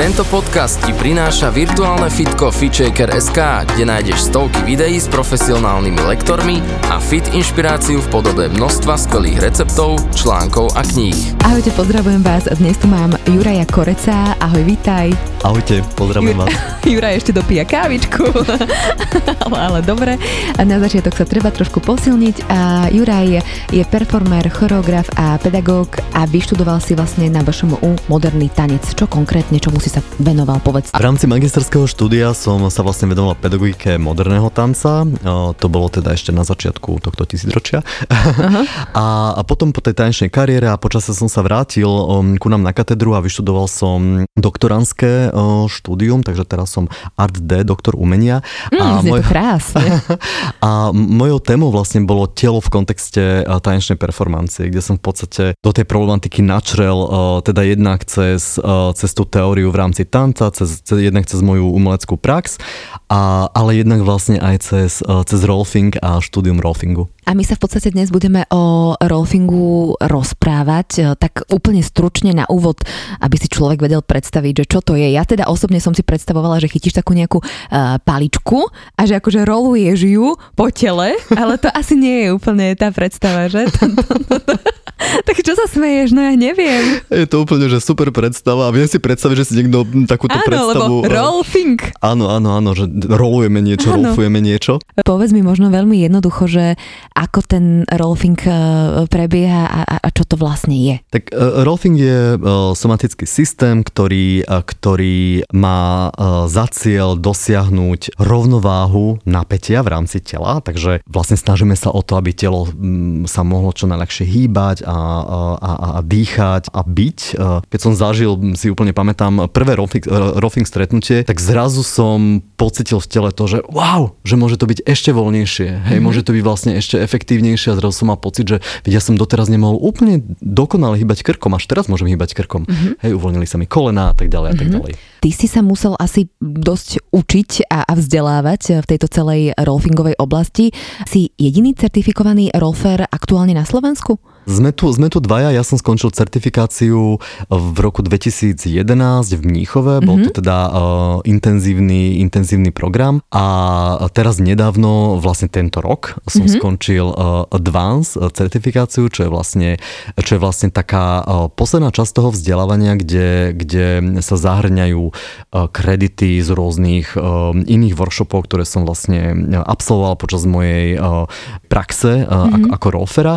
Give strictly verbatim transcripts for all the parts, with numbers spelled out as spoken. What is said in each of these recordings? Tento podcast ti prináša virtuálne fitko fit shaker bodka es ká, kde nájdeš stovky videí s profesionálnymi lektormi a fit inšpiráciu v podobe množstva skvelých receptov, článkov a kníh. Ahojte, pozdravujem vás. Dnes tu mám Juraja Koreca. Ahoj, vítaj. Ahojte, pozdravujem Ju- vás. Juraj ešte dopíja kávičku. Ale dobre. Na začiatok sa treba trošku posilniť. Juraj je performer, choreograf a pedagóg a vyštudoval si vlastne na vé š em u moderný tanec. Čo konkrétne, čomu si sa venoval, povedz. V rámci magisterského štúdia som sa vlastne venoval pedagogike moderného tanca. To bolo teda ešte na začiatku tohto tisícročia. A, a potom po tej tanečnej kariére a počasie som sa vrátil ku nám na katedru a vyštudoval som doktorantské štúdium, takže teraz som Art D, doktor umenia. Mm, je to krásne. A mojou témou vlastne bolo telo v kontexte tanečnej performancie, kde som v podstate do tej problematiky načrel teda jednak cez, cez tú teóriu v rámci tanca, cez, cez, jednak cez moju umeleckú prax, a, ale jednak vlastne aj cez, cez Rolfing a štúdium Rolfingu. A my sa v podstate dnes budeme o Rolfingu rozprávať tak úplne stručne na úvod, aby si človek vedel predstaviť, že čo to je. Ja teda osobne som si predstavovala, že chytíš takú nejakú uh, paličku a že akože roluješ ju po tele, ale to asi nie je úplne tá predstava, že? Tak čo sa smeješ? No ja neviem. Je to úplne, že super predstava a viem si predstaviť, že si niekto takúto áno, predstavu... Áno, lebo rolfing. Áno, áno, áno, že rolujeme niečo, áno. Rolfujeme niečo. Povedz mi možno veľmi jednoducho, že ako ten rolfing prebieha a, a čo to vlastne je. Tak rolfing je somatický systém, ktorý, ktorý má za cieľ dosiahnuť rovnováhu napätia v rámci tela, takže vlastne snažíme sa o to, aby telo sa mohlo čo najľahšie hýbať A, a, a dýchať a byť. Keď som zažil, si úplne pamätám, prvé rolfing, rolfing stretnutie, tak zrazu som pocitil v tele to, že wow, že môže to byť ešte voľnejšie. Hej, mm-hmm. môže to byť vlastne ešte efektívnejšie a zrazu som mal pocit, že ja som doteraz nemohol úplne dokonale hýbať krkom, až teraz môžem hýbať krkom. Mm-hmm. Hej, uvoľnili sa mi kolená a tak ďalej a tak ďalej. Ty si sa musel asi dosť učiť a, a vzdelávať v tejto celej rolfingovej oblasti. Si jediný certifikovaný rolfer aktuálne na Slovensku? Sme tu, sme tu dvaja, ja som skončil certifikáciu v roku dvetisícjedenásť v Mníchove, bol to teda uh, intenzívny, intenzívny program a teraz nedávno, vlastne tento rok, som mm-hmm. skončil uh, Advanced certifikáciu, čo je vlastne, čo je vlastne taká uh, posledná časť toho vzdelávania, kde, kde sa zahrňajú uh, kredity z rôznych uh, iných workshopov, ktoré som vlastne absolvoval počas mojej uh, praxe uh, mm-hmm. ako, ako rolfera.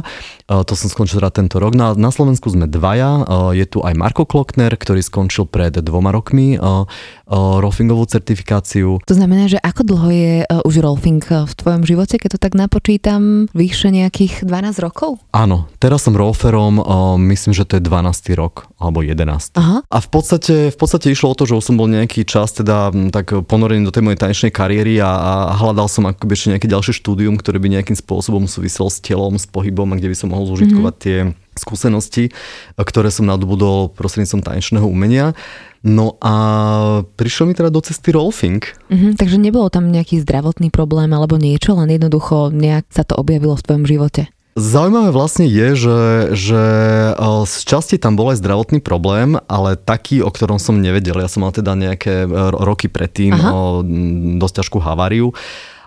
Uh, to som skončil teda tento rok. Na, na Slovensku sme dvaja. Je tu aj Marko Klokner, ktorý skončil pred dvoma rokmi rolfingovú certifikáciu. To znamená, že ako dlho je už rolfing v tvojom živote, keď to tak napočítam, vyššie nejakých dvanásť rokov? Áno, teraz som rolferom, myslím, že to je dvanásty rok, alebo jedenásty. Aha. A v podstate, v podstate išlo o to, že už som bol nejaký čas teda tak ponorený do tej mojej tanečnej kariéry a, a hľadal som akoby ešte nejaké ďalšie štúdium, ktoré by nejakým spôsobom súviselo s telom, s pohybom a kde by som mohol zúžitkovať tie skúsenosti, ktoré som nadobudol prostredníctvom tanečného umenia. No a prišiel mi teda do cesty rolfing. Uh-huh, takže nebolo tam nejaký zdravotný problém alebo niečo, len jednoducho nejak sa to objavilo v tvojom živote? Zaujímavé vlastne je, že, že z časti tam bol aj zdravotný problém, ale taký, o ktorom som nevedel. Ja som mal teda nejaké roky predtým Aha. dosť ťažkú haváriu.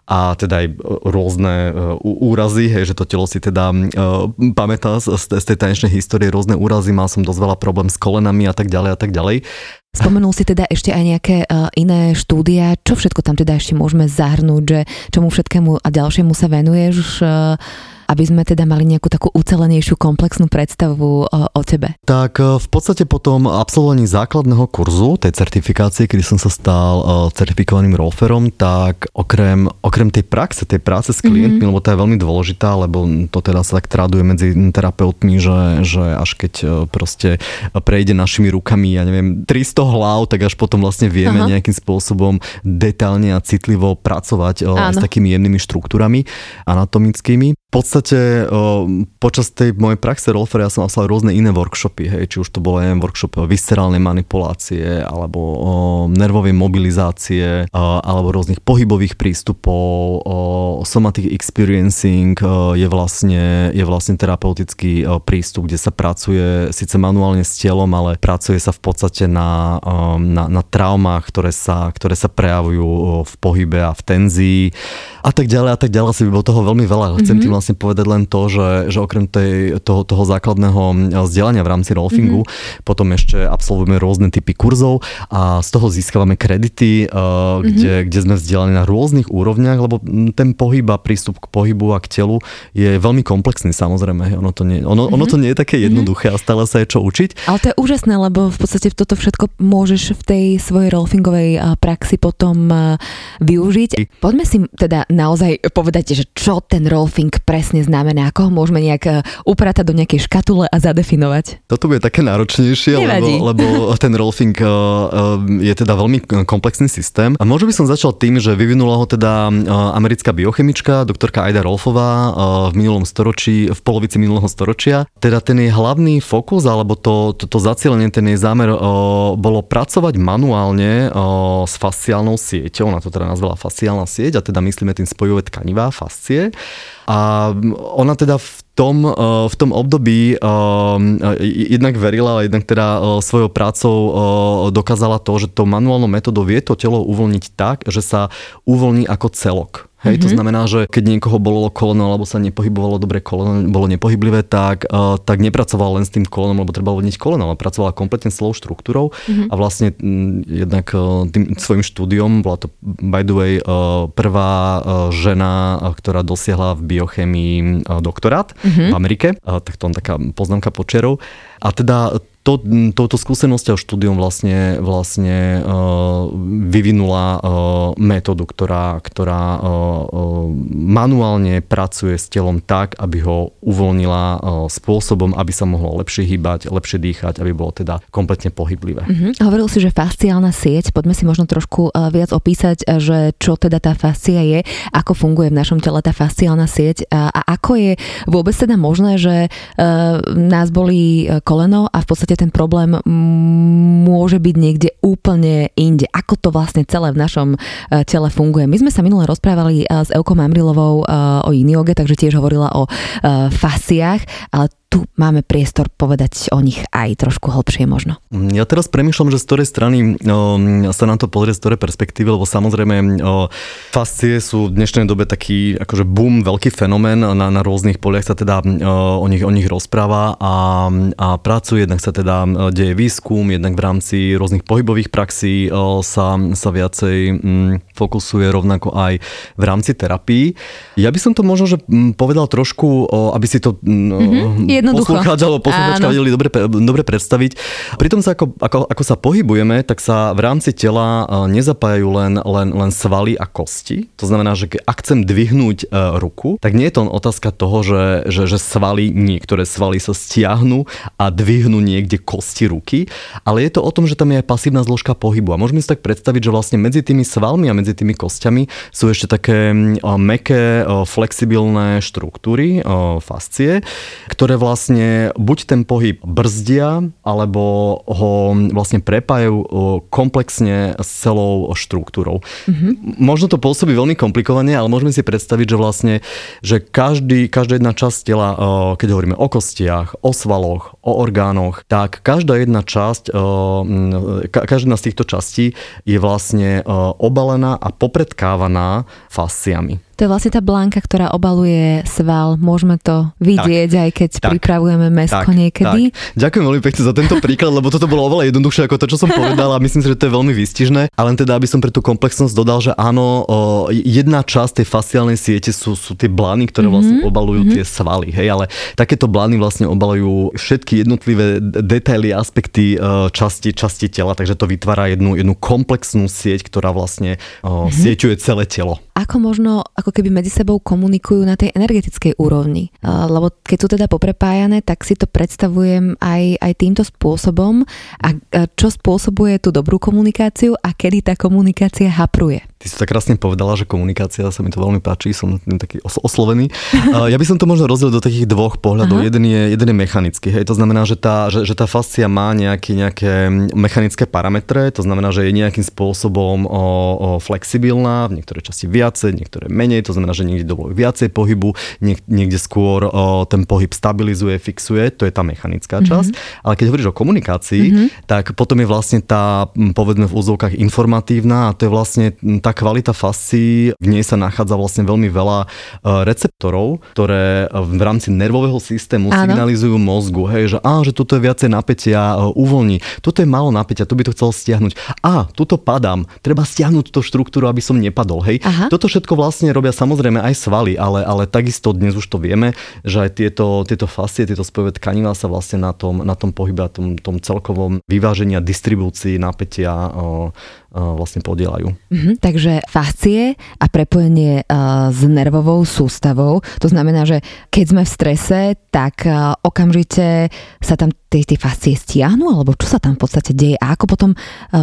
A teda aj rôzne úrazy, hej, že to telo si teda uh, pamätá z, z tej tanečnej histórie rôzne úrazy, mal som dosť veľa problém s kolenami a tak ďalej a tak ďalej. Spomenul si teda ešte aj nejaké uh, iné štúdia, čo všetko tam teda ešte môžeme zahrnúť, že čomu všetkému a ďalšiemu sa venuješ, uh, aby sme teda mali nejakú takú ucelenejšiu komplexnú predstavu o, o tebe. Tak v podstate potom absolvovaní základného kurzu, tej certifikácie, kedy som sa stal certifikovaným rolferom, tak okrem, okrem tej praxe, tej práce s klientmi, mm-hmm. lebo tá je veľmi dôležitá, lebo to teda sa tak traduje medzi terapeutmi, že, že až keď proste prejde našimi rukami, ja neviem, tristo hlav, tak až potom vlastne vieme Aha. nejakým spôsobom detailne a citlivo pracovať Áno. s takými jemnými štruktúrami anatomickými. podstate počas tej mojej praxe rolfera ja som absolvoval rôzne iné workshopy, hej, či už to bolo aj workshop viscerálnej manipulácie, alebo o, nervovej mobilizácie, o, alebo rôznych pohybových prístupov. O, Somatic Experiencing o, je, vlastne, je vlastne terapeutický o, prístup, kde sa pracuje síce manuálne s telom, ale pracuje sa v podstate na, o, na, na traumách, ktoré sa, ktoré sa prejavujú o, v pohybe a v tenzii a tak ďalej a tak ďalej. Asi by bolo toho veľmi veľa. Chcem tým vlastne povedať len to, že, že okrem tej, toho, toho základného vzdelania v rámci rolfingu, mm-hmm. potom ešte absolvujeme rôzne typy kurzov a z toho získavame kredity, uh, mm-hmm. kde, kde sme vzdelaní na rôznych úrovniach, lebo ten pohyb a prístup k pohybu a k telu je veľmi komplexný, samozrejme. Ono to nie, ono, mm-hmm. ono to nie je také jednoduché a stále sa je čo učiť. Ale to je úžasné, lebo v podstate toto všetko môžeš v tej svojej rolfingovej praxi potom využiť. Poďme si teda naozaj povedať, že čo ten rolfing presne znamená, ako ho môžeme nejak upratať do nejakej škatule a zadefinovať. Toto bude také náročnejšie, lebo, lebo ten rolfing je teda veľmi komplexný systém. A možno by som začal tým, že vyvinula ho teda americká biochemička, doktorka Ida Rolfová v minulom storočí, v polovici minulého storočia. Teda ten jej hlavný fokus, alebo to, to, to zacielenie, ten jej zámer bolo pracovať manuálne s fasciálnou sieťou, ona to teda nazvala fasciálna sieť, a teda myslíme tým spojové tkanivá, fascie. A ona teda v tom, v tom období jednak verila, jednak teda svojou prácou dokázala to, že tou manuálnou metodou vie to telo uvoľniť tak, že sa uvoľní ako celok. Hej, mm-hmm. To znamená, že keď niekoho bolelo koleno alebo sa nepohybovalo dobre koleno, bolo nepohyblivé, tak, uh, tak nepracoval len s tým kolenom, lebo treba uvoľniť koleno, ale pracovala kompletne celou štruktúrou mm-hmm. a vlastne m, jednak tým svojim štúdiom bola to by the way uh, prvá uh, žena, ktorá dosiahla v biochemii uh, doktorát mm-hmm. v Amerike, uh, tak to je taká poznámka pod čiarou. A teda To, touto skúsenosťou štúdium vlastne, vlastne uh, vyvinula uh, metódu, ktorá, ktorá uh, uh, manuálne pracuje s telom tak, aby ho uvoľnila uh, spôsobom, aby sa mohlo lepšie hýbať, lepšie dýchať, aby bolo teda kompletne pohyblivé. Mm-hmm. Hovoril si, že fasciálna sieť, poďme si možno trošku uh, viac opísať, že čo teda tá fascia je, ako funguje v našom tele tá fasciálna sieť a, a ako je vôbec teda možné, že uh, nás bolí koleno a v podstate ten problém môže byť niekde úplne inde. Ako to vlastne celé v našom tele funguje? My sme sa minule rozprávali s Eukou Mamrilovou o yin joge, takže tiež hovorila o fasciách, ale tu máme priestor povedať o nich aj trošku hlbšie možno. Ja teraz premýšľam, že z ktorej strany o, sa nám to pozrie, z ktorej perspektívy, lebo samozrejme o, fascie sú v dnešnej dobe taký akože boom, veľký fenomén, na, na rôznych poliach sa teda o, o, nich, o nich rozpráva a, a pracuje, jednak sa teda deje výskum, jednak v rámci rôznych pohybových praxí o, sa, sa viacej m, fokusuje rovnako aj v rámci terapii. Ja by som to možno, že povedal trošku, o, aby si to... Mm-hmm. O, Poslucháč alebo poslucháčka vedeli dobre, dobre predstaviť. Pritom sa ako, ako, ako sa pohybujeme, tak sa v rámci tela nezapájajú len, len, len svaly a kosti. To znamená, že ak chcem dvihnúť ruku, tak nie je to otázka toho, že, že, že svaly, niektoré svaly sa stiahnu a dvihnú niekde kosti ruky, ale je to o tom, že tam je aj pasívna zložka pohybu. A môžeme si tak predstaviť, že vlastne medzi tými svalmi a medzi tými kostiami sú ešte také mäkké, flexibilné štruktúry, fascie, ktoré vlastne buď ten pohyb brzdia, alebo ho vlastne prepájajú komplexne s celou štruktúrou. Mm-hmm. Možno to pôsobí veľmi komplikovane, ale môžeme si predstaviť, že vlastne, že každý, každá jedna časť tela, keď hovoríme o kostiach, o svaloch, o orgánoch, tak každá jedna časť, každá z týchto častí je vlastne obalená a popredkávaná fasciami. To je vlastne tá blánka, ktorá obaluje sval. Môžeme to vidieť, tak, aj keď tak, pripravujeme mäsko tak, niekedy. Tak. Ďakujem veľmi pekne za tento príklad, lebo toto bolo oveľa jednoduchšie ako to, čo som povedal a myslím si, že to je veľmi výstižné. A len teda, aby som pre tú komplexnosť dodal, že áno, jedna časť tej fasciálnej siete sú, sú tie blány, ktoré vlastne obalujú mm-hmm. tie svaly. Hej, ale takéto blány vlastne obalujú všetky jednotlivé detaily, aspekty časti, časti tela, takže to vytvára jednu, jednu komplexnú sieť, ktorá vlastne mm-hmm. sieťuje celé telo. Ako možno, ako keby medzi sebou komunikujú na tej energetickej úrovni. Lebo keď sú teda poprepájané, tak si to predstavujem aj, aj týmto spôsobom. A čo spôsobuje tú dobrú komunikáciu a kedy tá komunikácia hapruje? Ty si tak krásne povedala, že komunikácia, sa mi to veľmi páči, som taký oslovený. Ja by som to možno rozdelil do takých dvoch pohľadov. Jeden je, jeden je mechanický, hej. To znamená, že tá, že, že tá fascia má nejaký, nejaké mechanické parametre, to znamená, že je nejakým spôsobom o, o flexibilná, v niektorej časti viacej, niektoré menej, to znamená, že niekde dovolí viacej pohybu, niek, niekde skôr o, ten pohyb stabilizuje, fixuje, to je tá mechanická časť. Mm-hmm. Ale keď hovoríš o komunikácii, mm-hmm. tak potom je vlastne tá, povedme v úzovkách, informatívna, a to je vlastne tá kvalita fascií, v nej sa nachádza vlastne veľmi veľa receptorov, ktoré v rámci nervového systému Áno. signalizujú mozgu, hej, že á, že toto je viacej napätia, uvoľni, toto je málo napätia, tu by to chcel stiahnuť. Á, tuto padám, treba stiahnuť túto štruktúru, aby som nepadol, hej. Aha. Toto všetko vlastne robia samozrejme aj svaly, ale, ale takisto dnes už to vieme, že aj tieto, tieto fascie, tieto spojové tkanivá sa vlastne na tom, na tom pohybe, na tom, tom celkovom vyvážení a distribúcii napätia o, vlastne podielajú. Mm-hmm, takže fascie a prepojenie uh, s nervovou sústavou, to znamená, že keď sme v strese, tak uh, okamžite sa tam tie, tie fascie stiahnu, alebo čo sa tam v podstate deje a ako potom uh,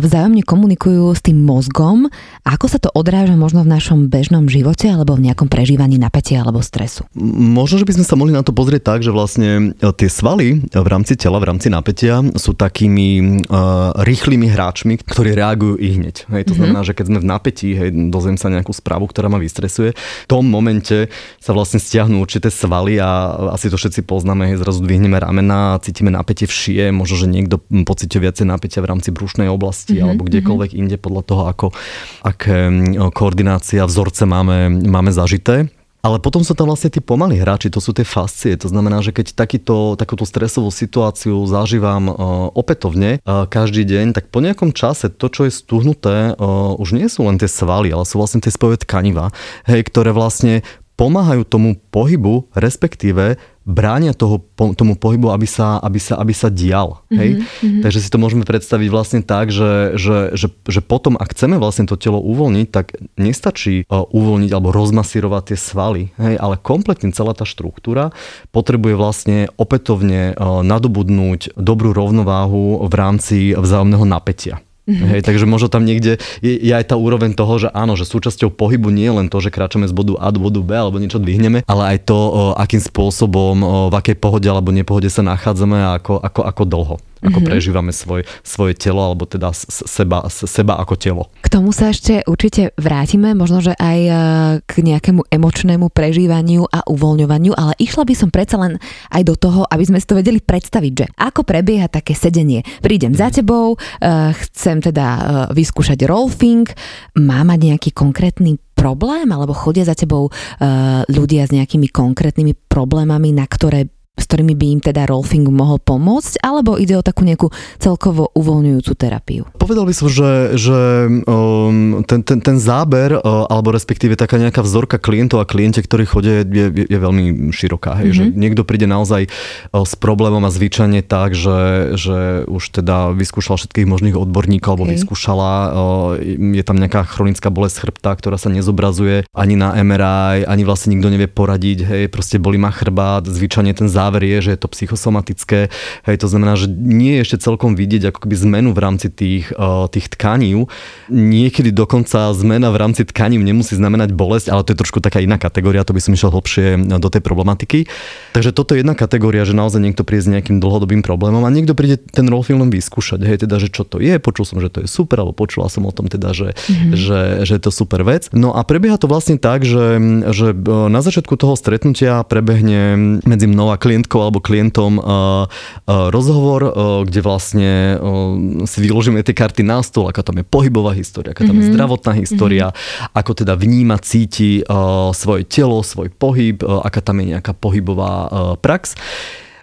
vzájomne komunikujú s tým mozgom a ako sa to odráža možno v našom bežnom živote alebo v nejakom prežívaní napätia alebo stresu. Možno, že by sme sa mohli na to pozrieť tak, že vlastne tie svaly v rámci tela, v rámci napätia sú takými uh, rýchlymi hráčmi, ktorí reagujú i hneď. Hej, to znamená, mm-hmm. že keď sme v napätí, hej, dozviem sa nejakú správu, ktorá ma vystresuje, v tom momente sa vlastne stiahnu určité svaly a asi to všetci poznáme, hej, zrazu dvihneme ramena, cítime napätie v šie, možno, že niekto pocíti viacej napätia v rámci brušnej oblasti mm-hmm. alebo kdekoľvek mm-hmm. inde podľa toho, ako aké koordinácia, vzorce máme, máme zažité. Ale potom sú tam vlastne tí pomalí hráči, to sú tie fascie. To znamená, že keď takýto, takúto stresovú situáciu zažívam opätovne každý deň, tak po nejakom čase to, čo je stuhnuté, už nie sú len tie svaly, ale sú vlastne tie spojové tkanivá, hej, ktoré vlastne pomáhajú tomu pohybu, respektíve bránia toho, tomu pohybu, aby sa, aby sa, aby sa dial. Hej? Mm-hmm. Takže si to môžeme predstaviť vlastne tak, že, že, že, že potom, ak chceme vlastne to telo uvoľniť, tak nestačí uvoľniť alebo rozmasírovať tie svaly, hej? Ale kompletne celá tá štruktúra potrebuje vlastne opätovne nadobudnúť dobrú rovnováhu v rámci vzájomného napätia. Hej, takže možno tam niekde je, je aj tá úroveň toho, že áno, že súčasťou pohybu nie je len to, že kráčame z bodu A do bodu B alebo niečo dvihneme, ale aj to, o, akým spôsobom, o, v akej pohode alebo nepohode sa nachádzame a ako, ako, ako dlho. Ako mm-hmm. prežívame svoj, svoje telo, alebo teda seba, seba ako telo. K tomu sa ešte určite vrátime, možno, že aj k nejakému emočnému prežívaniu a uvoľňovaniu, ale išla by som predsa len aj do toho, aby sme si to vedeli predstaviť, že ako prebieha také sedenie. Prídem za tebou, chcem teda vyskúšať rolfing, má mať nejaký konkrétny problém, alebo chodia za tebou ľudia s nejakými konkrétnymi problémami, na ktoré s ktorými by im teda rolfing mohol pomôcť, alebo ide o takú nejakú celkovo uvoľňujúcu terapiu? Povedal by som, že, že um, ten, ten, ten záber, uh, alebo respektíve taká nejaká vzorka klientov a kliente, ktorí chodia, je, je, je veľmi široká. Hej, mm-hmm. že niekto príde naozaj uh, s problémom a zvyčajne tak, že, že už teda vyskúšala všetkých možných odborníkov, alebo okay. vyskúšala, uh, je tam nejaká chronická bolesť chrbta, ktorá sa nezobrazuje ani na em er í, ani vlastne nikto nevie poradiť, hej, proste boli ma chrbát, zvyčajne ten záber záver je, že je to psychosomatické. Hej, to znamená, že nie je ešte celkom vidieť ako keby zmenu v rámci tých, tých tkaní. Niekedy dokonca zmena v rámci tkaní nemusí znamenať bolesť, ale to je trošku taká iná kategória, to by som išiel hlbšie do tej problematiky. Takže toto je jedna kategória, že naozaj niekto príde s nejakým dlhodobým problémom a niekto príde ten rolfing len vyskúšať. Hej, teda, že čo to je, počul som, že to je super, alebo počula som o tom teda, že, mm-hmm. že, že je to super vec. No a prebieha to vlastne tak, že, že na začiatku toho stretnutia prebehne medzi mnou a klientkou alebo klientom uh, uh, rozhovor, uh, kde vlastne uh, si vyložíme tie karty na stôl, aká tam je pohybová história, aká tam mm-hmm. je zdravotná história, mm-hmm. ako teda vníma, cíti uh, svoje telo, svoj pohyb, uh, aká tam je nejaká pohybová uh, prax.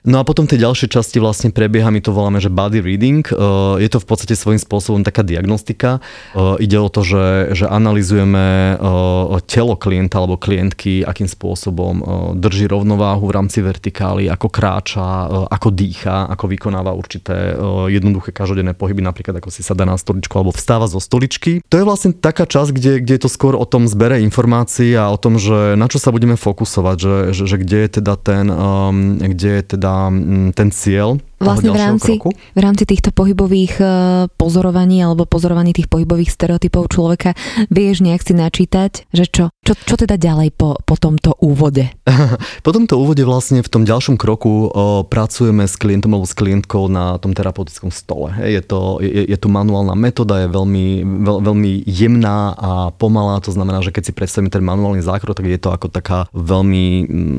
No a potom tie ďalšie časti vlastne prebieha, my to voláme, že body reading. Je to v podstate svojím spôsobom taká diagnostika. Ide o to, že, že analyzujeme telo klienta alebo klientky, akým spôsobom drží rovnováhu v rámci vertikály, ako kráča, ako dýcha, ako vykonáva určité jednoduché každodenné pohyby, napríklad ako si sadá na stoličku alebo vstáva zo stoličky. To je vlastne taká časť, kde, kde je to skôr o tom zbere informácií a o tom, že na čo sa budeme fokusovať, že, že, že kde je teda ten, kde je teda ten cieľ vlastne v rámci, v rámci týchto pohybových pozorovaní alebo pozorovaní tých pohybových stereotypov človeka vieš nejak si načítať, že čo, čo, čo teda ďalej po, po tomto úvode? Po tomto úvode vlastne v tom ďalšom kroku o, pracujeme s klientom alebo s klientkou na tom terapeutickom stole. Je to, je, je to manuálna metóda, je veľmi, veľ, veľmi jemná a pomalá, to znamená, že keď si predstavíme ten manuálny zákrok, tak je to ako taká veľmi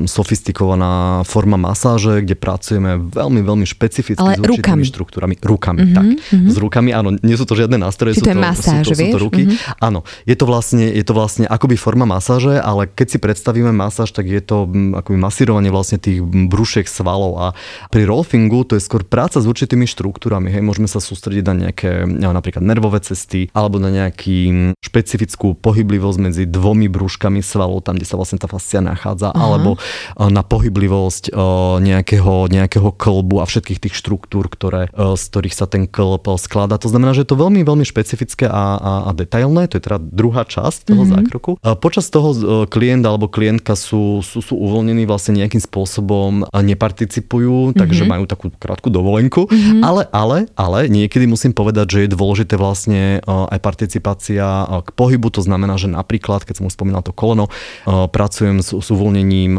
sofistikovaná forma masáže, kde pracujeme veľmi, veľmi špeciálne specificky ale s určitými rukami. Štruktúrami. Rukami, mm-hmm, tak. Mm-hmm. S rukami, áno, nie sú to žiadne nástroje, sú to, masáž, sú, to, sú to ruky. Mm-hmm. Áno, je to, vlastne, je to vlastne akoby forma masáže, ale keď si predstavíme masáž, tak je to akoby masírovanie vlastne tých brúšiek svalov a pri rolfingu to je skôr práca s určitými štruktúrami. Hej, môžeme sa sústrediť na nejaké napríklad nervové cesty alebo na nejakú špecifickú pohyblivosť medzi dvomi brúškami svalov, tam, kde sa vlastne tá fascia nachádza, aha, alebo na pohyblivosť nejakého, nejakého klbu a všetkých tých štruktúr, ktoré, z ktorých sa ten klb skladá. To znamená, že je to veľmi, veľmi špecifické a, a, a detailné. To je teda druhá časť toho mm-hmm. zákroku. A počas toho klient alebo klientka sú, sú, sú uvoľnení vlastne nejakým spôsobom a neparticipujú, takže mm-hmm. majú takú krátku dovolenku. Mm-hmm. Ale, ale, ale niekedy musím povedať, že je dôležité vlastne aj participácia k pohybu. To znamená, že napríklad, keď som už spomínal to koleno, pracujem s, s uvoľnením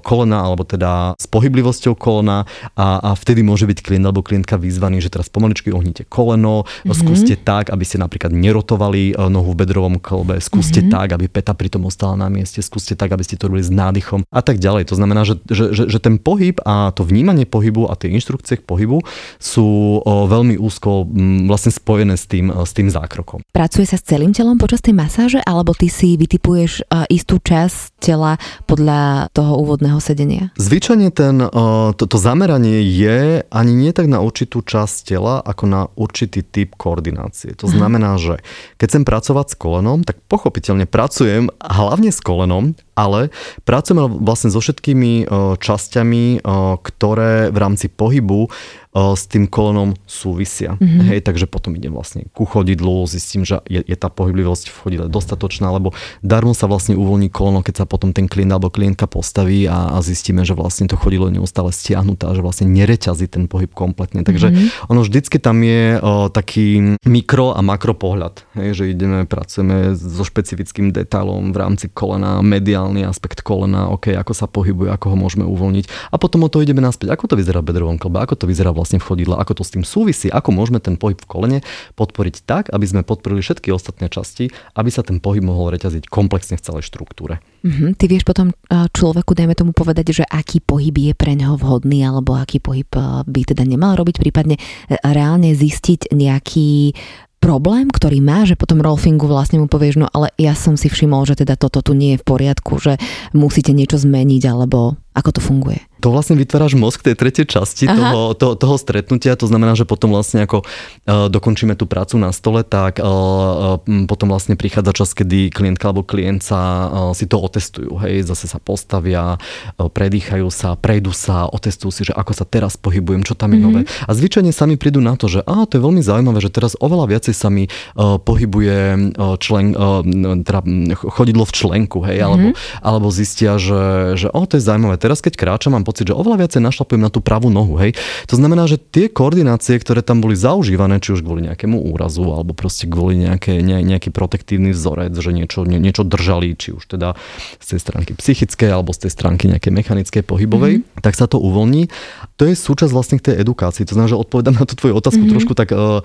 kolena alebo teda s pohyblivosťou kolena a, a vtedy môže byť klient alebo klientka vyzvaný, že teraz pomaličky ohnite koleno, mm-hmm. skúste tak, aby ste napríklad nerotovali nohu v bedrovom klbe, skúste mm-hmm. tak, aby peta pritom ostala na mieste, skúste tak, aby ste to robili s nádychom a tak ďalej. To znamená, že, že, že, že ten pohyb a to vnímanie pohybu a tie inštrukcie k pohybu sú veľmi úzko vlastne spojené s tým, s tým zákrokom. Pracuje sa s celým telom počas tej masáže, alebo ty si vytipuješ istú časť tela podľa toho úvodného sedenia? Zvyčajne ten, to, to zameranie je ani nie tak na určitú časť tela, ako na určitý typ koordinácie. To znamená, že keď chcem pracovať s kolenom, tak pochopiteľne pracujem hlavne s kolenom, ale pracujeme vlastne so všetkými časťami, ktoré v rámci pohybu s tým kolenom súvisia. Mm-hmm. Hej, takže potom idem vlastne ku chodidlu, zistím, že je, je tá pohyblivosť v chodidle dostatočná, lebo darmo sa vlastne uvoľní koleno, keď sa potom ten klient alebo klientka postaví a, a zistíme, že vlastne to chodidlo je neustále stiahnuté a že vlastne nereťazí ten pohyb kompletne. Takže mm-hmm. ono vždycky tam je o, taký mikro a makro pohľad. Hej, že ideme, pracujeme so špecifickým detailom v rámci kolena, mediálne aspekt kolena, ok, ako sa pohybuje, ako ho môžeme uvoľniť. A potom o to ideme naspäť, ako to vyzerá v bedrovom klbe, ako to vyzerá vlastne v chodidle, ako to s tým súvisí, ako môžeme ten pohyb v kolene podporiť tak, aby sme podporili všetky ostatné časti, aby sa ten pohyb mohol reťaziť komplexne v celej štruktúre. Mm-hmm. Ty vieš potom človeku, dajme tomu povedať, že aký pohyb je pre neho vhodný, alebo aký pohyb by teda nemal robiť, prípadne reálne zistiť nejaký problém, ktorý má, že potom rolfingu vlastne mu povieš, no ale ja som si všimol, že teda toto tu nie je v poriadku, že musíte niečo zmeniť, alebo ako to funguje? To vlastne vytváraš mozg tej tretej časti toho, toho, toho stretnutia, to znamená, že potom vlastne ako uh, dokončíme tú prácu na stole, tak uh, uh, potom vlastne prichádza čas, kedy klientka alebo klient sa uh, si to otestujú, hej, zase sa postavia, uh, predýchajú sa, prejdú sa, otestujú si, že ako sa teraz pohybujem, čo tam je mm-hmm. nové. A zvyčajne sami prídu na to, že á, to je veľmi zaujímavé, že teraz oveľa viacej sa mi uh, pohybuje uh, člen, uh, teda chodidlo v členku, hej, mm-hmm. alebo, alebo zistia, že, že ó, to je zaujímavé. Teraz, keď kráčam, mám pocit, že oveľa viacej našlapujem na tú pravú nohu, hej. To znamená, že tie koordinácie, ktoré tam boli zaužívané, či už kvôli nejakému úrazu, alebo proste kvôli nejaké, ne, nejaký protektívny vzorec, že niečo, nie, niečo držali, či už teda z tej stránky psychickej, alebo z tej stránky nejakej mechanickej, pohybovej, mm-hmm. tak sa to uvoľní. To je súčasť vlastne k tej edukácii. To znamená, že odpovedám na tú tvoju otázku mm-hmm. trošku tak uh, uh,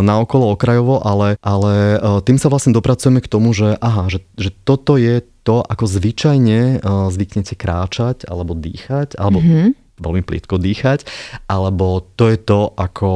naokolo, okrajovo, ale, ale uh, tým sa vlastne dopracujeme k tomu, že aha, že, že toto je to, ako zvyčajne zvyknete kráčať, alebo dýchať, alebo mm-hmm. veľmi plítko dýchať, alebo to je to, ako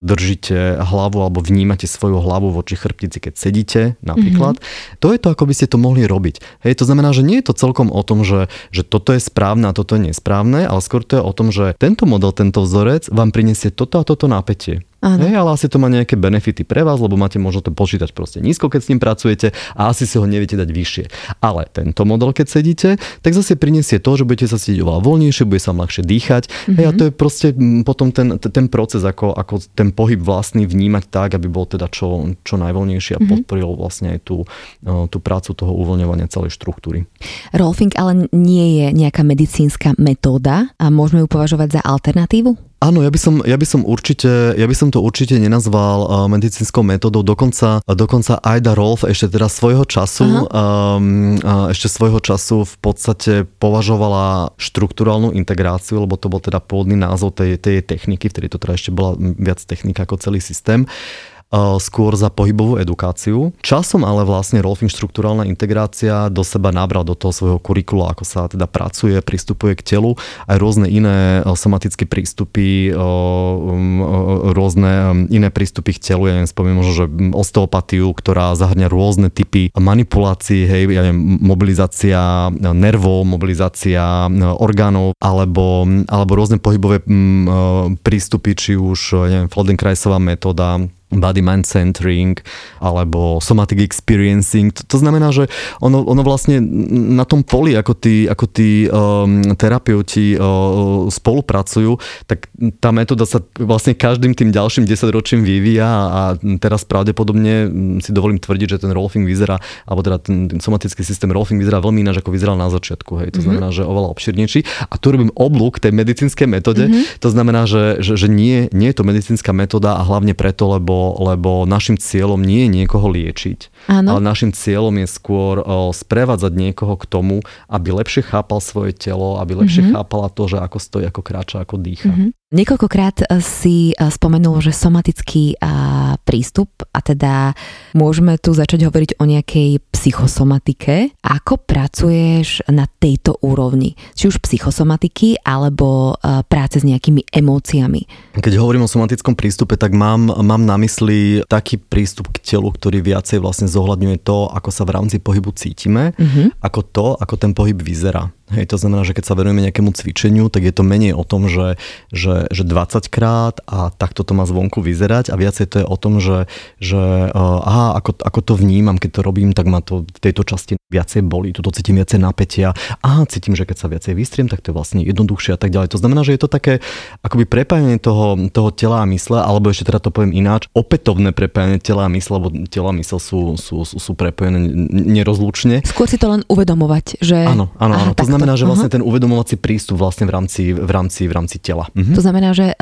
držíte hlavu, alebo vnímate svoju hlavu voči chrbtici, keď sedíte, napríklad. Mm-hmm. To je to, ako by ste to mohli robiť. Hej, to znamená, že nie je to celkom o tom, že, že toto je správne a toto je nesprávne, ale skôr to je o tom, že tento model, tento vzorec vám prinesie toto a toto napätie. Hej, ale asi to má nejaké benefity pre vás, lebo máte možno to počítať proste nízko, keď s ním pracujete a asi si ho neviete dať vyššie. Ale tento model, keď sedíte, tak zase prinesie to, že budete sa cítiť oveľa voľnejšie, bude sa vám ľahšie dýchať. Mm-hmm. Hej, a to je proste potom ten, ten proces, ako, ako ten pohyb vlastný vnímať tak, aby bol teda čo, čo najvoľnejšie a mm-hmm. podporil vlastne aj tú, tú prácu toho uvoľňovania celej štruktúry. Rolfing ale nie je nejaká medicínska metóda a môžeme ju považovať za alternatívu? Áno, ja by som, ja by som určite, ja by som to určite nenazval medicínskou metódou. Dokonca, dokonca Ida Rolf ešte teda svojho času, um, ešte svojho času v podstate považovala štrukturálnu integráciu, lebo to bol teda pôvodný názov tej, tej techniky, vtedy to teda ešte bola viac technika ako celý systém. Skôr za pohybovú edukáciu. Časom ale vlastne Rolfing štrukturálna integrácia do seba nabral do toho svojho kurikula, ako sa teda pracuje, pristupuje k telu, aj rôzne iné somatické prístupy, rôzne iné prístupy k telu, ja spomínam možno, že osteopatiu, ktorá zahrňa rôzne typy manipulácií, hej, ja neviem, mobilizácia nervov, mobilizácia orgánov, alebo, alebo rôzne pohybové prístupy, či už, ja neviem, Feldenkraisová metóda, Body-Mind Centering alebo Somatic Experiencing. To, to znamená, že ono, ono vlastne na tom poli, ako tí, ako tí um, terapeuti um, spolupracujú, tak tá metóda sa vlastne každým tým ďalším desaťročím vyvíja a, a teraz pravdepodobne si dovolím tvrdiť, že ten Rolfing vyzerá, alebo teda ten, ten somatický systém Rolfing vyzerá veľmi ináč, ako vyzeral na začiatku. Hej. To mm-hmm. znamená, že oveľa obširnejší. A tu robím oblúk tej medicínskej metóde. Mm-hmm. To znamená, že, že, že nie, nie je to medicínska metóda a hlavne preto, lebo lebo našim cieľom nie je niekoho liečiť, áno, ale našim cieľom je skôr sprevádzať niekoho k tomu, aby lepšie chápal svoje telo, aby lepšie mm-hmm. chápala to, že ako stojí, ako kráča, ako dýcha. Mm-hmm. Niekoľkokrát si spomenul, že somatický prístup, a teda môžeme tu začať hovoriť o nejakej psychosomatike. Ako pracuješ na tejto úrovni? Či už psychosomatiky, alebo práce s nejakými emóciami? Keď hovorím o somatickom prístupe, tak mám, mám na mysli taký prístup k telu, ktorý viacej vlastne zohľadňuje to, ako sa v rámci pohybu cítime, mm-hmm. ako to, ako ten pohyb vyzerá. Hej, to znamená, že keď sa venujeme nejakému cvičeniu, tak je to menej o tom, že, že, že dvadsať krát a takto to má zvonku vyzerať a viacej to je o tom, že, že aha, ako, ako to vnímam, keď to robím, tak ma to v tejto časti viacej bolí, tuto cítim viacej napätia, aha, cítim, že keď sa viacej vystriem, tak to je vlastne jednoduchšie a tak ďalej. To znamená, že je to také akoby prepájanie toho, toho tela a mysle, alebo ešte teda to poviem ináč, opätovné prepájanie tela a mysle, lebo tela a mysle sú, sú, sú, sú prepojené nerozlučne. Skôr si to len uvedomovať, že... Áno, áno, áno. Aha, to znamená, že vlastne ten uvedomovací prístup vlastne v rámci, v rámci, v rámci tela. Mhm. To znamená, že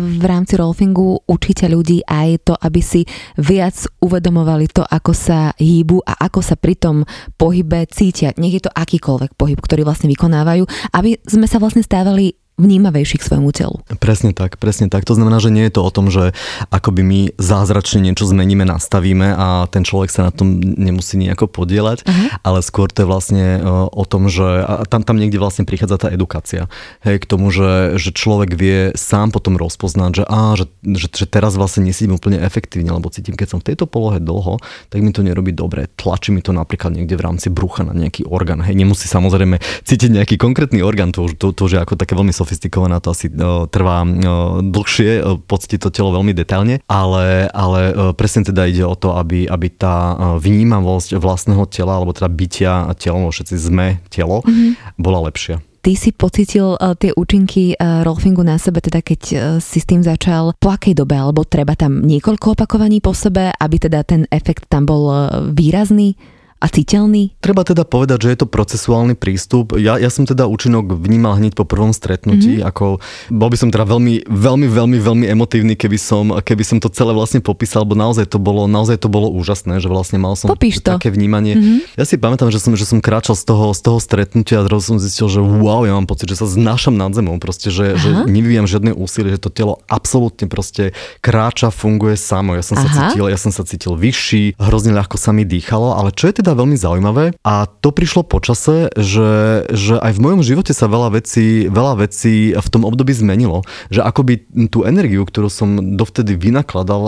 v rámci Rolfingu učíte ľudí aj to, aby si viac uvedomovali to, ako sa hýbu a ako sa pri tom pohybe cítia. Nech je to akýkoľvek pohyb, ktorý vlastne vykonávajú, aby sme sa vlastne stávali vnímavejší k svojmu telu. Presne tak, presne tak. To znamená, že nie je to o tom, že akoby my zázračne niečo zmeníme, nastavíme a ten človek sa na tom nemusí nejako podieľať, aha, ale skôr to je vlastne o tom, že tam, tam niekde vlastne prichádza tá edukácia. Hej, k tomu, že, že človek vie sám potom rozpoznať, že, á, že, že, že teraz vlastne nesídím úplne efektívne, lebo cítim, keď som v tejto polohe dlho, tak mi to nerobí dobre. Tlačí mi to napríklad niekde v rámci brucha na nejaký orgán. Hej, nemusí samozrejme cítiť nejaký konkrétny orgán, to už to, to, to, ako také veľmi sofistikovaná, to asi o, trvá o, dlhšie, o, pocití to telo veľmi detailne, ale, ale o, presne teda ide o to, aby, aby tá vnímavosť vlastného tela, alebo teda bytia a telo, všetci sme telo, mm-hmm. bola lepšia. Ty si pocítil uh, tie účinky uh, Rolfingu na sebe, teda keď uh, si s tým začal, po akej dobe, alebo treba tam niekoľko opakovaní po sebe, aby teda ten efekt tam bol uh, výrazný a citeľný? Treba teda povedať, že je to procesuálny prístup. Ja, ja som teda účinok vnímal hneď po prvom stretnutí, mm-hmm. ako bol by som teda veľmi, veľmi, veľmi, veľmi emotívny, keby som, keby som to celé vlastne popísal, bo naozaj to bolo, naozaj to bolo úžasné, že vlastne mal som také vnímanie. Mm-hmm. Ja si pamätám, že som, že som kráčal z toho, z toho stretnutia a zrazu som zistil, že wow, ja mám pocit, že sa znášam nad zemou, proste, že, že nevyvíjam žiadne úsilie, že to telo absolútne proste kráča, funguje samo. Ja som, sa cítil, ja som sa cítil vyšší, hrozne ľahko sa mi dýchalo, ale čo je teda teda veľmi zaujímavé a to prišlo po čase, že, že aj v mojom živote sa veľa vecí, veľa vecí v tom období zmenilo. Že akoby tú energiu, ktorú som dovtedy vynakladal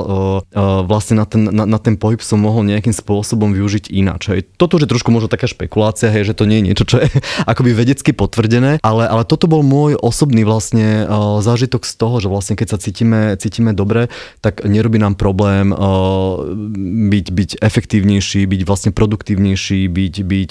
vlastne na ten, na, na ten pohyb som mohol nejakým spôsobom využiť ináč. Hej. Toto už je trošku možno taká špekulácia, hej, že to nie je niečo, čo je akoby vedecky potvrdené, ale, ale toto bol môj osobný vlastne zážitok z toho, že vlastne keď sa cítime, cítime dobre, tak nerobí nám problém byť, byť efektívnejší, byť vlastne produktívnejší, byť, byť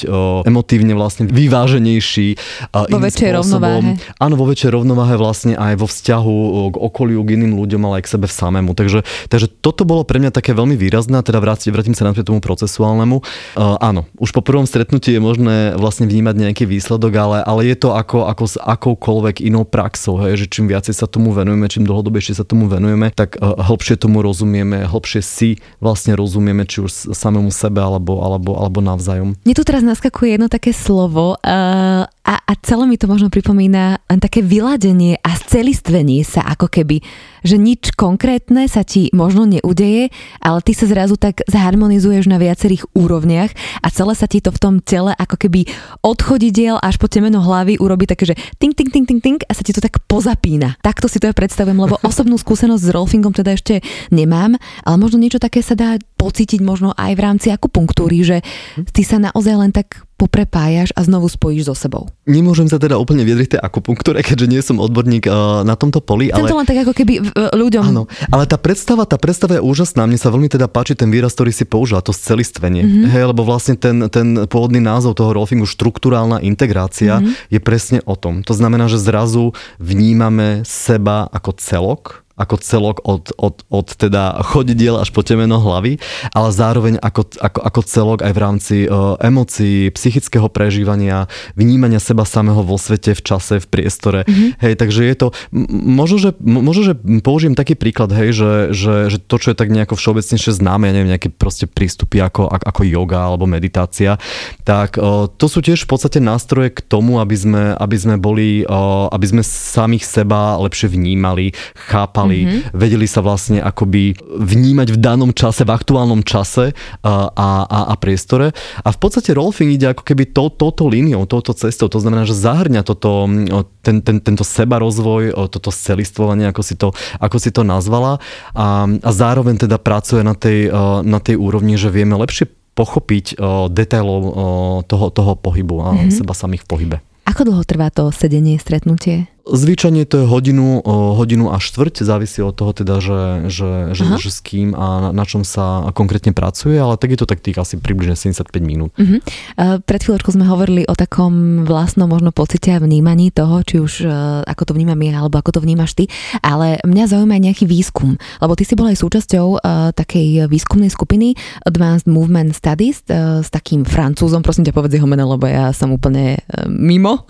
emotívne vlastne vyváženejší. Vo väčšej rovnováhe. Áno, vo väčšej rovnováhe vlastne aj vo vzťahu k okoliu, k iným ľuďom, ale aj k sebe samému. Takže, takže toto bolo pre mňa také veľmi výrazné, teda vrátim, vrátim sa napríklad tomu procesuálnemu. Uh, áno, už po prvom stretnutí je možné vlastne vnímať nejaký výsledok, ale, ale je to ako, ako s akoukoľvek inou praxou, hej, že čím viacej sa tomu venujeme, čím dlhodobejšie sa tomu venujeme, tak uh, hlbšie tomu rozumieme, hlbšie si vlastne rozumieme, či už samému sebe alebo, alebo, alebo navzájom. Mne tu teraz naskakuje jedno také slovo, uh... A, a celé mi to možno pripomína také vyladenie a scelistvenie sa ako keby, že nič konkrétne sa ti možno neudeje, ale ty sa zrazu tak zharmonizuješ na viacerých úrovniach a celé sa ti to v tom tele ako keby od chodidiel až po temeno hlavy urobí také, že ting, ting, ting, ting, ting a sa ti to tak pozapína. Takto si to ja predstavujem, lebo osobnú skúsenosť s rolfingom teda ešte nemám, ale možno niečo také sa dá pocítiť možno aj v rámci akupunktúry, že ty sa naozaj len tak prepájaš a znovu spojíš so sebou. Nemôžem sa teda úplne vyjadriť tej akupunktúre, keďže nie som odborník uh, na tomto poli, ale to len tak ako keby ľuďom. Áno, ale tá predstava, tá predstava je úžasná. Mne sa veľmi teda páči ten výraz, ktorý si použila, to scelistvenie. Mm-hmm. Hej, lebo vlastne ten, ten pôvodný názov toho rolfingu štrukturálna integrácia mm-hmm. je presne o tom. To znamená, že zrazu vnímame seba ako celok. ako celok od, od, od teda chodidiel až po temeno hlavy, ale zároveň ako, ako, ako celok aj v rámci uh, emócií, psychického prežívania, vnímania seba samého vo svete, v čase, v priestore. Mm-hmm. Hej, takže je to, možno, že, možno, že použijem taký príklad, hej, že, že, že to, čo je tak nejako všeobecnejšie známe, ja neviem, nejaké proste prístupy ako, ako yoga alebo meditácia, tak uh, to sú tiež v podstate nástroje k tomu, aby sme, aby sme boli, uh, aby sme samých seba lepšie vnímali, chápali, Mm-hmm. vedeli sa vlastne akoby vnímať v danom čase, v aktuálnom čase a, a, a priestore. A v podstate rolfing ide ako keby to, touto líniou, touto cestou. To znamená, že zahrňa toto, ten, ten, tento sebarozvoj, toto scelistvovanie, ako si to, ako si to nazvala. A, a zároveň teda pracuje na tej, na tej úrovni, že vieme lepšie pochopiť detailov toho, toho pohybu a mm-hmm. seba samých v pohybe. Ako dlho trvá to sedenie, stretnutie? Zvyčajne to je hodinu, hodinu a štvrť, závisí od toho teda, že, že, že, že s kým a na čom sa konkrétne pracuje, ale tak je to taktík asi približne sedemdesiatpäť minút. Uh-huh. Uh, pred chvíľočkou sme hovorili o takom vlastnom možno pocite a vnímaní toho, či už uh, ako to vnímam ja, alebo ako to vnímaš ty, ale mňa zaujíma aj nejaký výskum, lebo ty si bol aj súčasťou uh, takej výskumnej skupiny Advanced Movement Studies uh, s takým Francúzom, prosím ťa povedz jeho meno, lebo ja som úplne uh, mimo.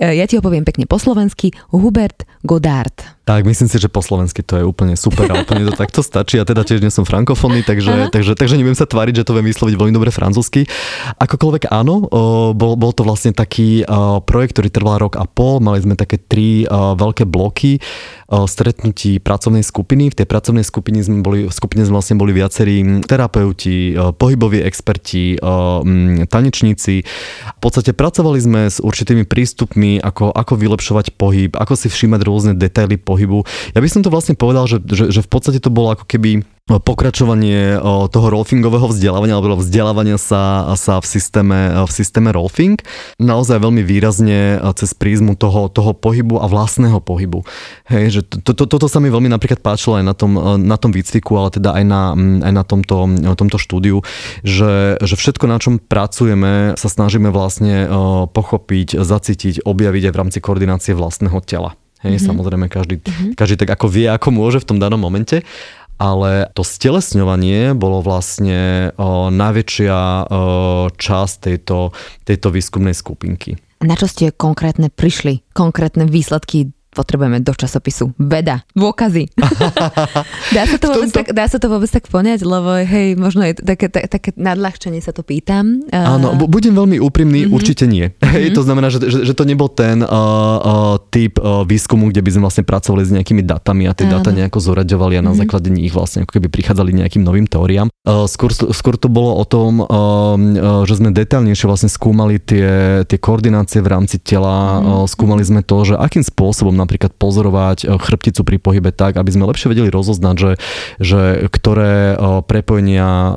Ja ti ho poviem pekne po slovensky, Hubert Godard. Tak, myslím si, že po slovensky to je úplne super a úplne to takto stačí. Ja teda tiež nie som frankofónny, takže, takže, takže neviem sa tváriť, že to viem vysloviť veľmi dobre francúzsky. Akokoľvek áno, bol, bol to vlastne taký projekt, ktorý trval rok a pol. Mali sme také tri veľké bloky stretnutí pracovnej skupiny. V tej pracovnej skupine sme boli, v skupine sme vlastne boli viacerí terapeuti, pohyboví experti, tanečníci. V podstate pracovali sme s určitými prístupmi, ako, ako vylepšovať pohyb, ako si všímať rôzne detaily pohybu. Ja by som to vlastne povedal, že, že, že v podstate to bolo ako keby pokračovanie toho rolfingového vzdelávania alebo vzdelávania sa, sa v systéme, v systéme rolfing naozaj veľmi výrazne cez prízmu toho, toho pohybu a vlastného pohybu. Hej, že to, to, toto sa mi veľmi napríklad páčilo aj na tom, na tom výcviku, ale teda aj na, aj na tomto, tomto štúdiu, že, že všetko, na čom pracujeme, sa snažíme vlastne pochopiť, zacítiť, objaviť aj v rámci koordinácie vlastného tela. Hej, mm-hmm. Samozrejme, každý, mm-hmm. každý tak ako vie, ako môže v tom danom momente, ale to stelesňovanie bolo vlastne o, najväčšia o, časť tejto, tejto výskumnej skupinky. Na čo ste konkrétne prišli? Konkrétne výsledky v potrebujeme do časopisu. Veda, dôkazy. dá, sa to vôbec tak, dá sa to vôbec tak poňať, lebo hej, možno je také, také nadľahčenie sa to pýtam. Áno, budem veľmi úprimný, mm-hmm. určite nie. Hej, to znamená, že, že, že to nebol ten uh, uh, typ uh, výskumu, kde by sme vlastne pracovali s nejakými datami a tie dáta nejako zoraďovali a na mm-hmm. základe nich vlastne ako keby prichádzali nejakým novým teóriám. Uh, skôr, skôr to bolo o tom, uh, uh, že sme detailnejšie vlastne skúmali tie, tie koordinácie v rámci tela, mm-hmm. uh, skúmali sme to, že akým spôsobom napríklad pozorovať chrbticu pri pohybe tak, aby sme lepšie vedeli rozoznať, že, že ktoré prepojenia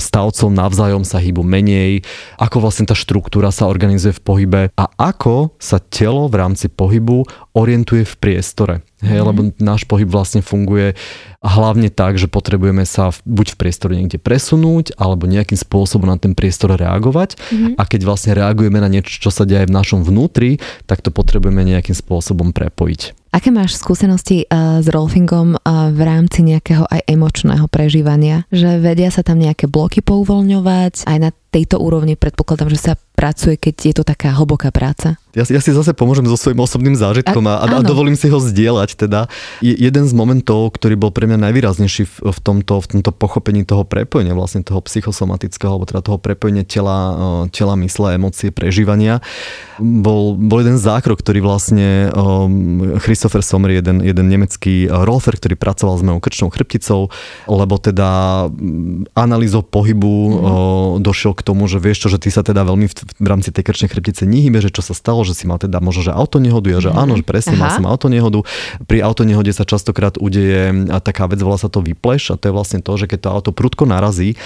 stavcov navzájom sa hýbu menej, ako vlastne tá štruktúra sa organizuje v pohybe a ako sa telo v rámci pohybu orientuje v priestore. Hej, lebo náš pohyb vlastne funguje hlavne tak, že potrebujeme sa v, buď v priestore niekde presunúť, alebo nejakým spôsobom na ten priestor reagovať. Mm-hmm. A keď vlastne reagujeme na niečo, čo sa deje v našom vnútri, tak to potrebujeme nejakým spôsobom prepojiť. Aké máš skúsenosti uh, s rolfingom uh, v rámci nejakého aj emočného prežívania? Že vedia sa tam nejaké bloky pouvoľňovať? Aj na tejto úrovni predpokladám, že sa pracuje, keď je to taká hlboká práca? Ja, ja si zase pomôžem so svojím osobným zážitkom a, a, a dovolím si ho zdieľať. Teda. Je, jeden z momentov, ktorý bol pre mňa najvýraznejší v, v, tomto, v tomto pochopení toho prepojenia, vlastne toho psychosomatického, alebo teda toho prepojenia tela, tela mysle, emócie, prežívania, bol, bol jeden zákrok, ktorý vlastne um, Christopher Sommer, jeden, jeden nemecký rolfer, ktorý pracoval s mojou krčnou chrbticou, lebo teda analýzou pohybu mm. uh, došiel k tomu, že vieš čo, že ty sa teda veľmi v, v rámci tej krčnej chrbtice nehybe, že čo sa stalo, že si mal teda možno, že auto nehodu, ja, že áno, že presne Aha. mal som auto nehodu. Pri auto nehode sa častokrát udeje taká vec, volá sa to vypleš a to je vlastne to, že keď to auto prudko narazí,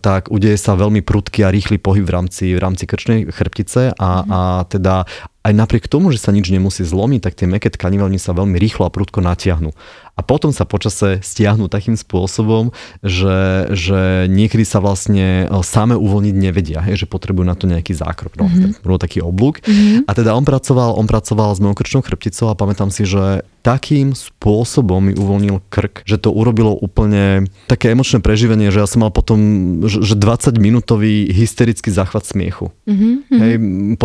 tak udeje sa veľmi prudký a rýchly pohyb v rámci, v rámci krčnej chrbtice a, a teda aj napriek tomu, že sa nič nemusí zlomiť, tak tie mäkké tkanivá sa veľmi rýchlo a prudko natiahnu. A potom sa počase stiahnu takým spôsobom, že, že niekedy sa vlastne same uvoľniť nevedia, hej, že potrebujú na to nejaký zákrok. No, mm-hmm. bolo taký oblúk. Mm-hmm. A teda on pracoval, on pracoval s mojou krčnou chrbticou a pamätám si, že takým spôsobom mi uvoľnil krk, že to urobilo úplne také emočné preživenie, že ja som mal potom že dvadsaťminútový hysterický záchvat smiechu. Mm-hmm. Hej,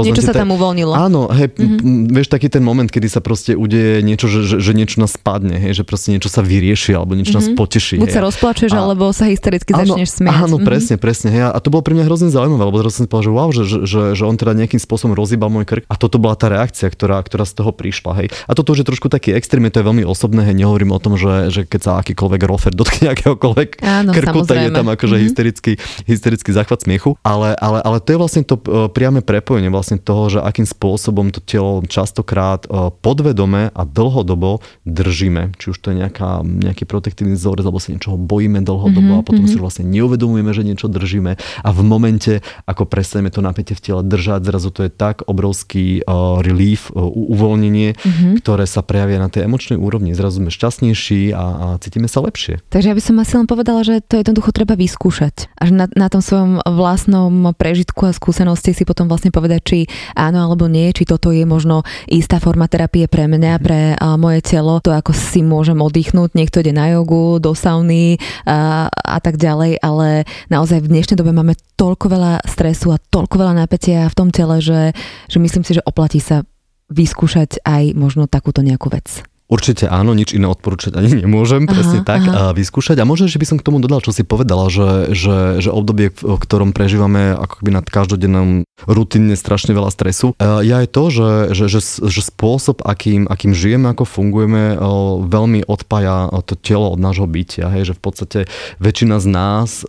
niečo sa ten... tam uvoľnilo. Áno, hej, mm-hmm. vieš, taký ten moment, kedy sa proste udeje niečo, že, že, že niečo nás spadne, hej, že proste niečo sa vyrieši alebo niečo mm-hmm. nás poteší. Buď hej. sa rozplačeš, a... alebo sa hystericky áno, začneš smiať. Áno, mm-hmm. presne, presne. Hej, a to bolo pre mňa hrozne zaujímavé, lebo teraz som povedal, že wow, že, že, že, že on teda nejakým spôsobom rozýbal môj krk a toto bola tá reakcia, ktorá, ktorá z toho prišla. Hej. A toto už je trošku taký extrém, to je veľmi osobné, hej, nehovorím o tom, že, že keď sa akýkoľvek rofer dotkne akéhokoľvek áno, krku, samozrejme. Tak je tam akože mm-hmm. hysterický, hysterický záchvat smiechu, ale, ale, ale to je vlastne to priame prepojenie vlastne toho, že akým spôsobom to telo častokrát podvedome a dlhodobo držíme. Či už to je nejaká, nejaký protektívny vzorec, alebo sa niečoho bojíme dlhodobo mm-hmm, a potom mm-hmm. si vlastne neuvedomujeme, že niečo držíme a v momente, ako prestaneme to napätie v tele držať, zrazu to je tak obrovský uh, relief, uh, uvoľnenie, mm-hmm. ktoré sa prejavia na tej emočnej úrovni. Zrazu sme šťastnejší a, a cítime sa lepšie. Takže ja by som asi len povedala, že to jednoducho treba vyskúšať. Až na, na tom svojom vlastnom prežitku a skúsenosti si potom vlastne povedať, či áno alebo nie, či toto je možno istá forma terapie pre mňa, pre uh, moje telo, to ako si môžem oddychnúť, niekto ide na jogu, do sauny uh, a tak ďalej, ale naozaj v dnešnej dobe máme toľko veľa stresu a toľko veľa napätia v tom tele, že, že myslím si, že oplatí sa vyskúšať aj možno takúto nejakú vec. Určite áno, nič iné odporúčať ani nemôžem, aha, presne tak, aha. vyskúšať. A možno, že by som k tomu dodal, čo si povedala, že, že, že obdobie, v ktorom prežívame ako keby na každodennom rutinne strašne veľa stresu, je aj to, že, že, že, že spôsob, akým, akým žijeme, ako fungujeme, veľmi odpája to telo od nášho bytia. Hej, že v podstate väčšina z nás,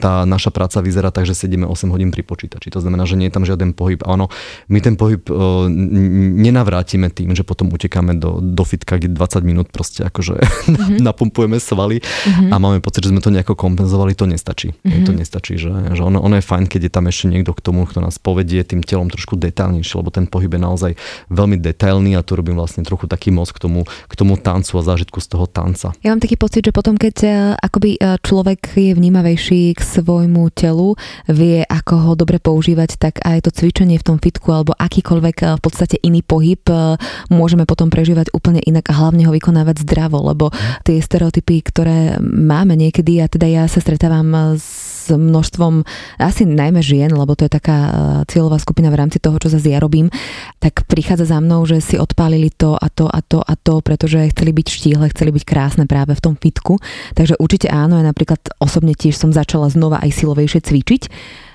tá naša práca vyzerá tak, že sedíme osem hodín pri počítači. To znamená, že nie je tam žiaden pohyb. Áno, my ten pohyb nenavrátime tým, že potom utekáme do do fitka, kde dvadsať minút proste akože mm-hmm. napumpujeme svaly mm-hmm. a máme pocit, že sme to nejako kompenzovali, to nestačí. Mm-hmm. To nestačí, že, že ono, ono je fajn, keď je tam ešte niekto k tomu, kto nás povedie tým telom trošku detailnejšie, lebo ten pohyb je naozaj veľmi detailný a tu robím vlastne trochu taký moc k tomu, k tomu tancu a zážitku z toho tanca. Ja mám taký pocit, že potom, keď akoby človek je vnímavejší k svojmu telu, vie, ako ho dobre používať, tak aj to cvičenie v tom fitku alebo akýkoľvek v podstate iný pohyb môžeme potom prežívať úplne inak a hlavne ho vykonávať zdravo, lebo tie stereotypy, ktoré máme niekedy, a teda ja sa stretávam s množstvom asi najmä žien, lebo to je taká cieľová skupina v rámci toho, čo zase ja robím, tak prichádza za mnou, že si odpálili to a to a to a to, pretože chceli byť štíhle, chceli byť krásne práve v tom fitku. Takže určite áno, ja napríklad osobne tiež som začala znova aj silovejšie cvičiť,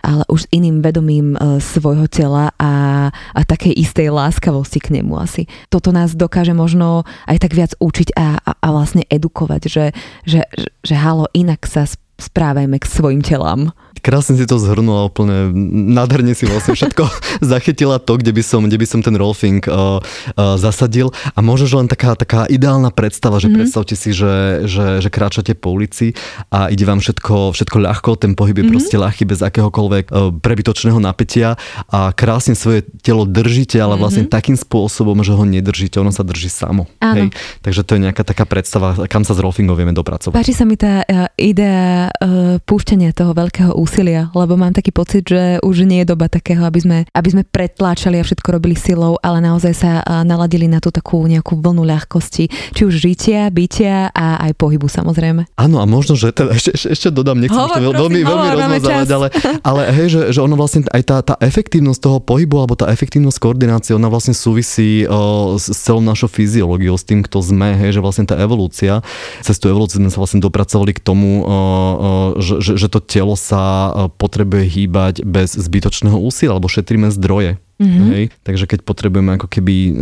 ale už s iným vedomím svojho tela a, a takej istej láskavosti k nemu asi. Toto nás dokáže možno aj tak viac učiť a, a, a vlastne edukovať, že, že, že halo, inak sa správajme k svojim telám. Krásne si to zhrnula, úplne nádherne si vlastne všetko zachytila to, kde by som, kde by som ten rolfing uh, uh, zasadil. A možno len taká, taká ideálna predstava, že mm-hmm. predstavte si, že, že, že kráčate po ulici a ide vám všetko, všetko ľahko, ten pohyb je mm-hmm. proste ľahký, bez akéhokoľvek uh, prebytočného napätia a krásne svoje telo držíte, ale vlastne mm-hmm. takým spôsobom, že ho nedržíte, ono sa drží samo. Hej? Takže to je nejaká taká predstava, kam sa s rolfingom vieme dopracovať. Páči sa mi tá uh, idea uh, púštenia toho veľkého úsilia. Silia, lebo mám taký pocit, že už nie je doba takého, aby sme, aby sme pretláčali a všetko robili silou, ale naozaj sa naladili na tú takú nejakú vlnu ľahkosti, či už žitia, bytia a aj pohybu samozrejme. Áno, a možno, že teda ešte, ešte, ešte dodám, nechcem hovor, ešte veľmi, hovor, veľmi rozmazávať, ale, ale hej, že, že ono vlastne aj tá, tá efektívnosť toho pohybu alebo tá efektívnosť koordinácie, ona vlastne súvisí o, s celou našou fyziológiou, s tým, kto sme, hej, že vlastne tá evolúcia, cez tú evolúciu sme sa vlastne dopracovali k tomu, o, o, že, že, že to telo sa potrebuje hýbať bez zbytočného úsilia, alebo šetríme zdroje. Mm-hmm. Hej? Takže keď potrebujeme ako keby uh,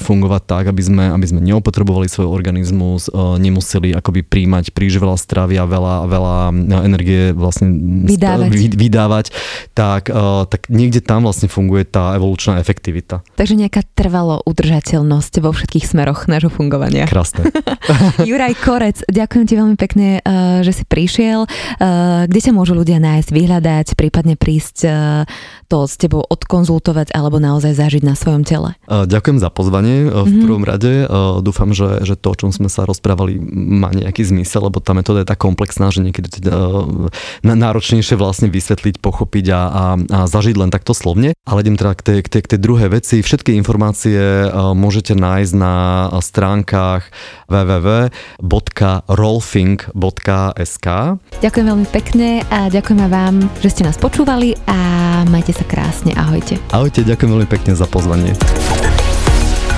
fungovať tak, aby sme, aby sme neopotrebovali svoj organizmus, uh, nemuseli akoby príjmať príliš veľa stravy a veľa, veľa energie vlastne vydávať, sp- vydávať tak, uh, tak niekde tam vlastne funguje tá evolučná efektivita. Takže nejaká trvalo udržateľnosť vo všetkých smeroch nášho fungovania. Krásne. Juraj Korec, ďakujem ti veľmi pekne, uh, že si prišiel. Uh, kde ťa môžu ľudia nájsť, vyhľadať, prípadne prísť uh, to s tebou odkonzultovať alebo naozaj zažiť na svojom tele? Ďakujem za pozvanie v mm-hmm. prvom rade. Dúfam, že, že to, o čom sme sa rozprávali, má nejaký zmysel, lebo tá metóda je tak komplexná, že niekedy na náročnejšie vlastne vysvetliť, pochopiť a, a, a zažiť len takto slovne. Ale idem teda k tej, k tej, k tej druhej veci. Všetky informácie môžete nájsť na stránkach w w w bodka rolfing bodka s k. Ďakujem veľmi pekne a ďakujem vám, že ste nás počúvali a majte sa krásne. Ahojte. Ahojte. Ďakujem veľmi pekne za pozvanie.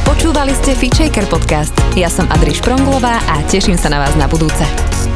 Počúvali ste FitShaker podcast. Ja som Adriš Pronglová a teším sa na vás na budúce.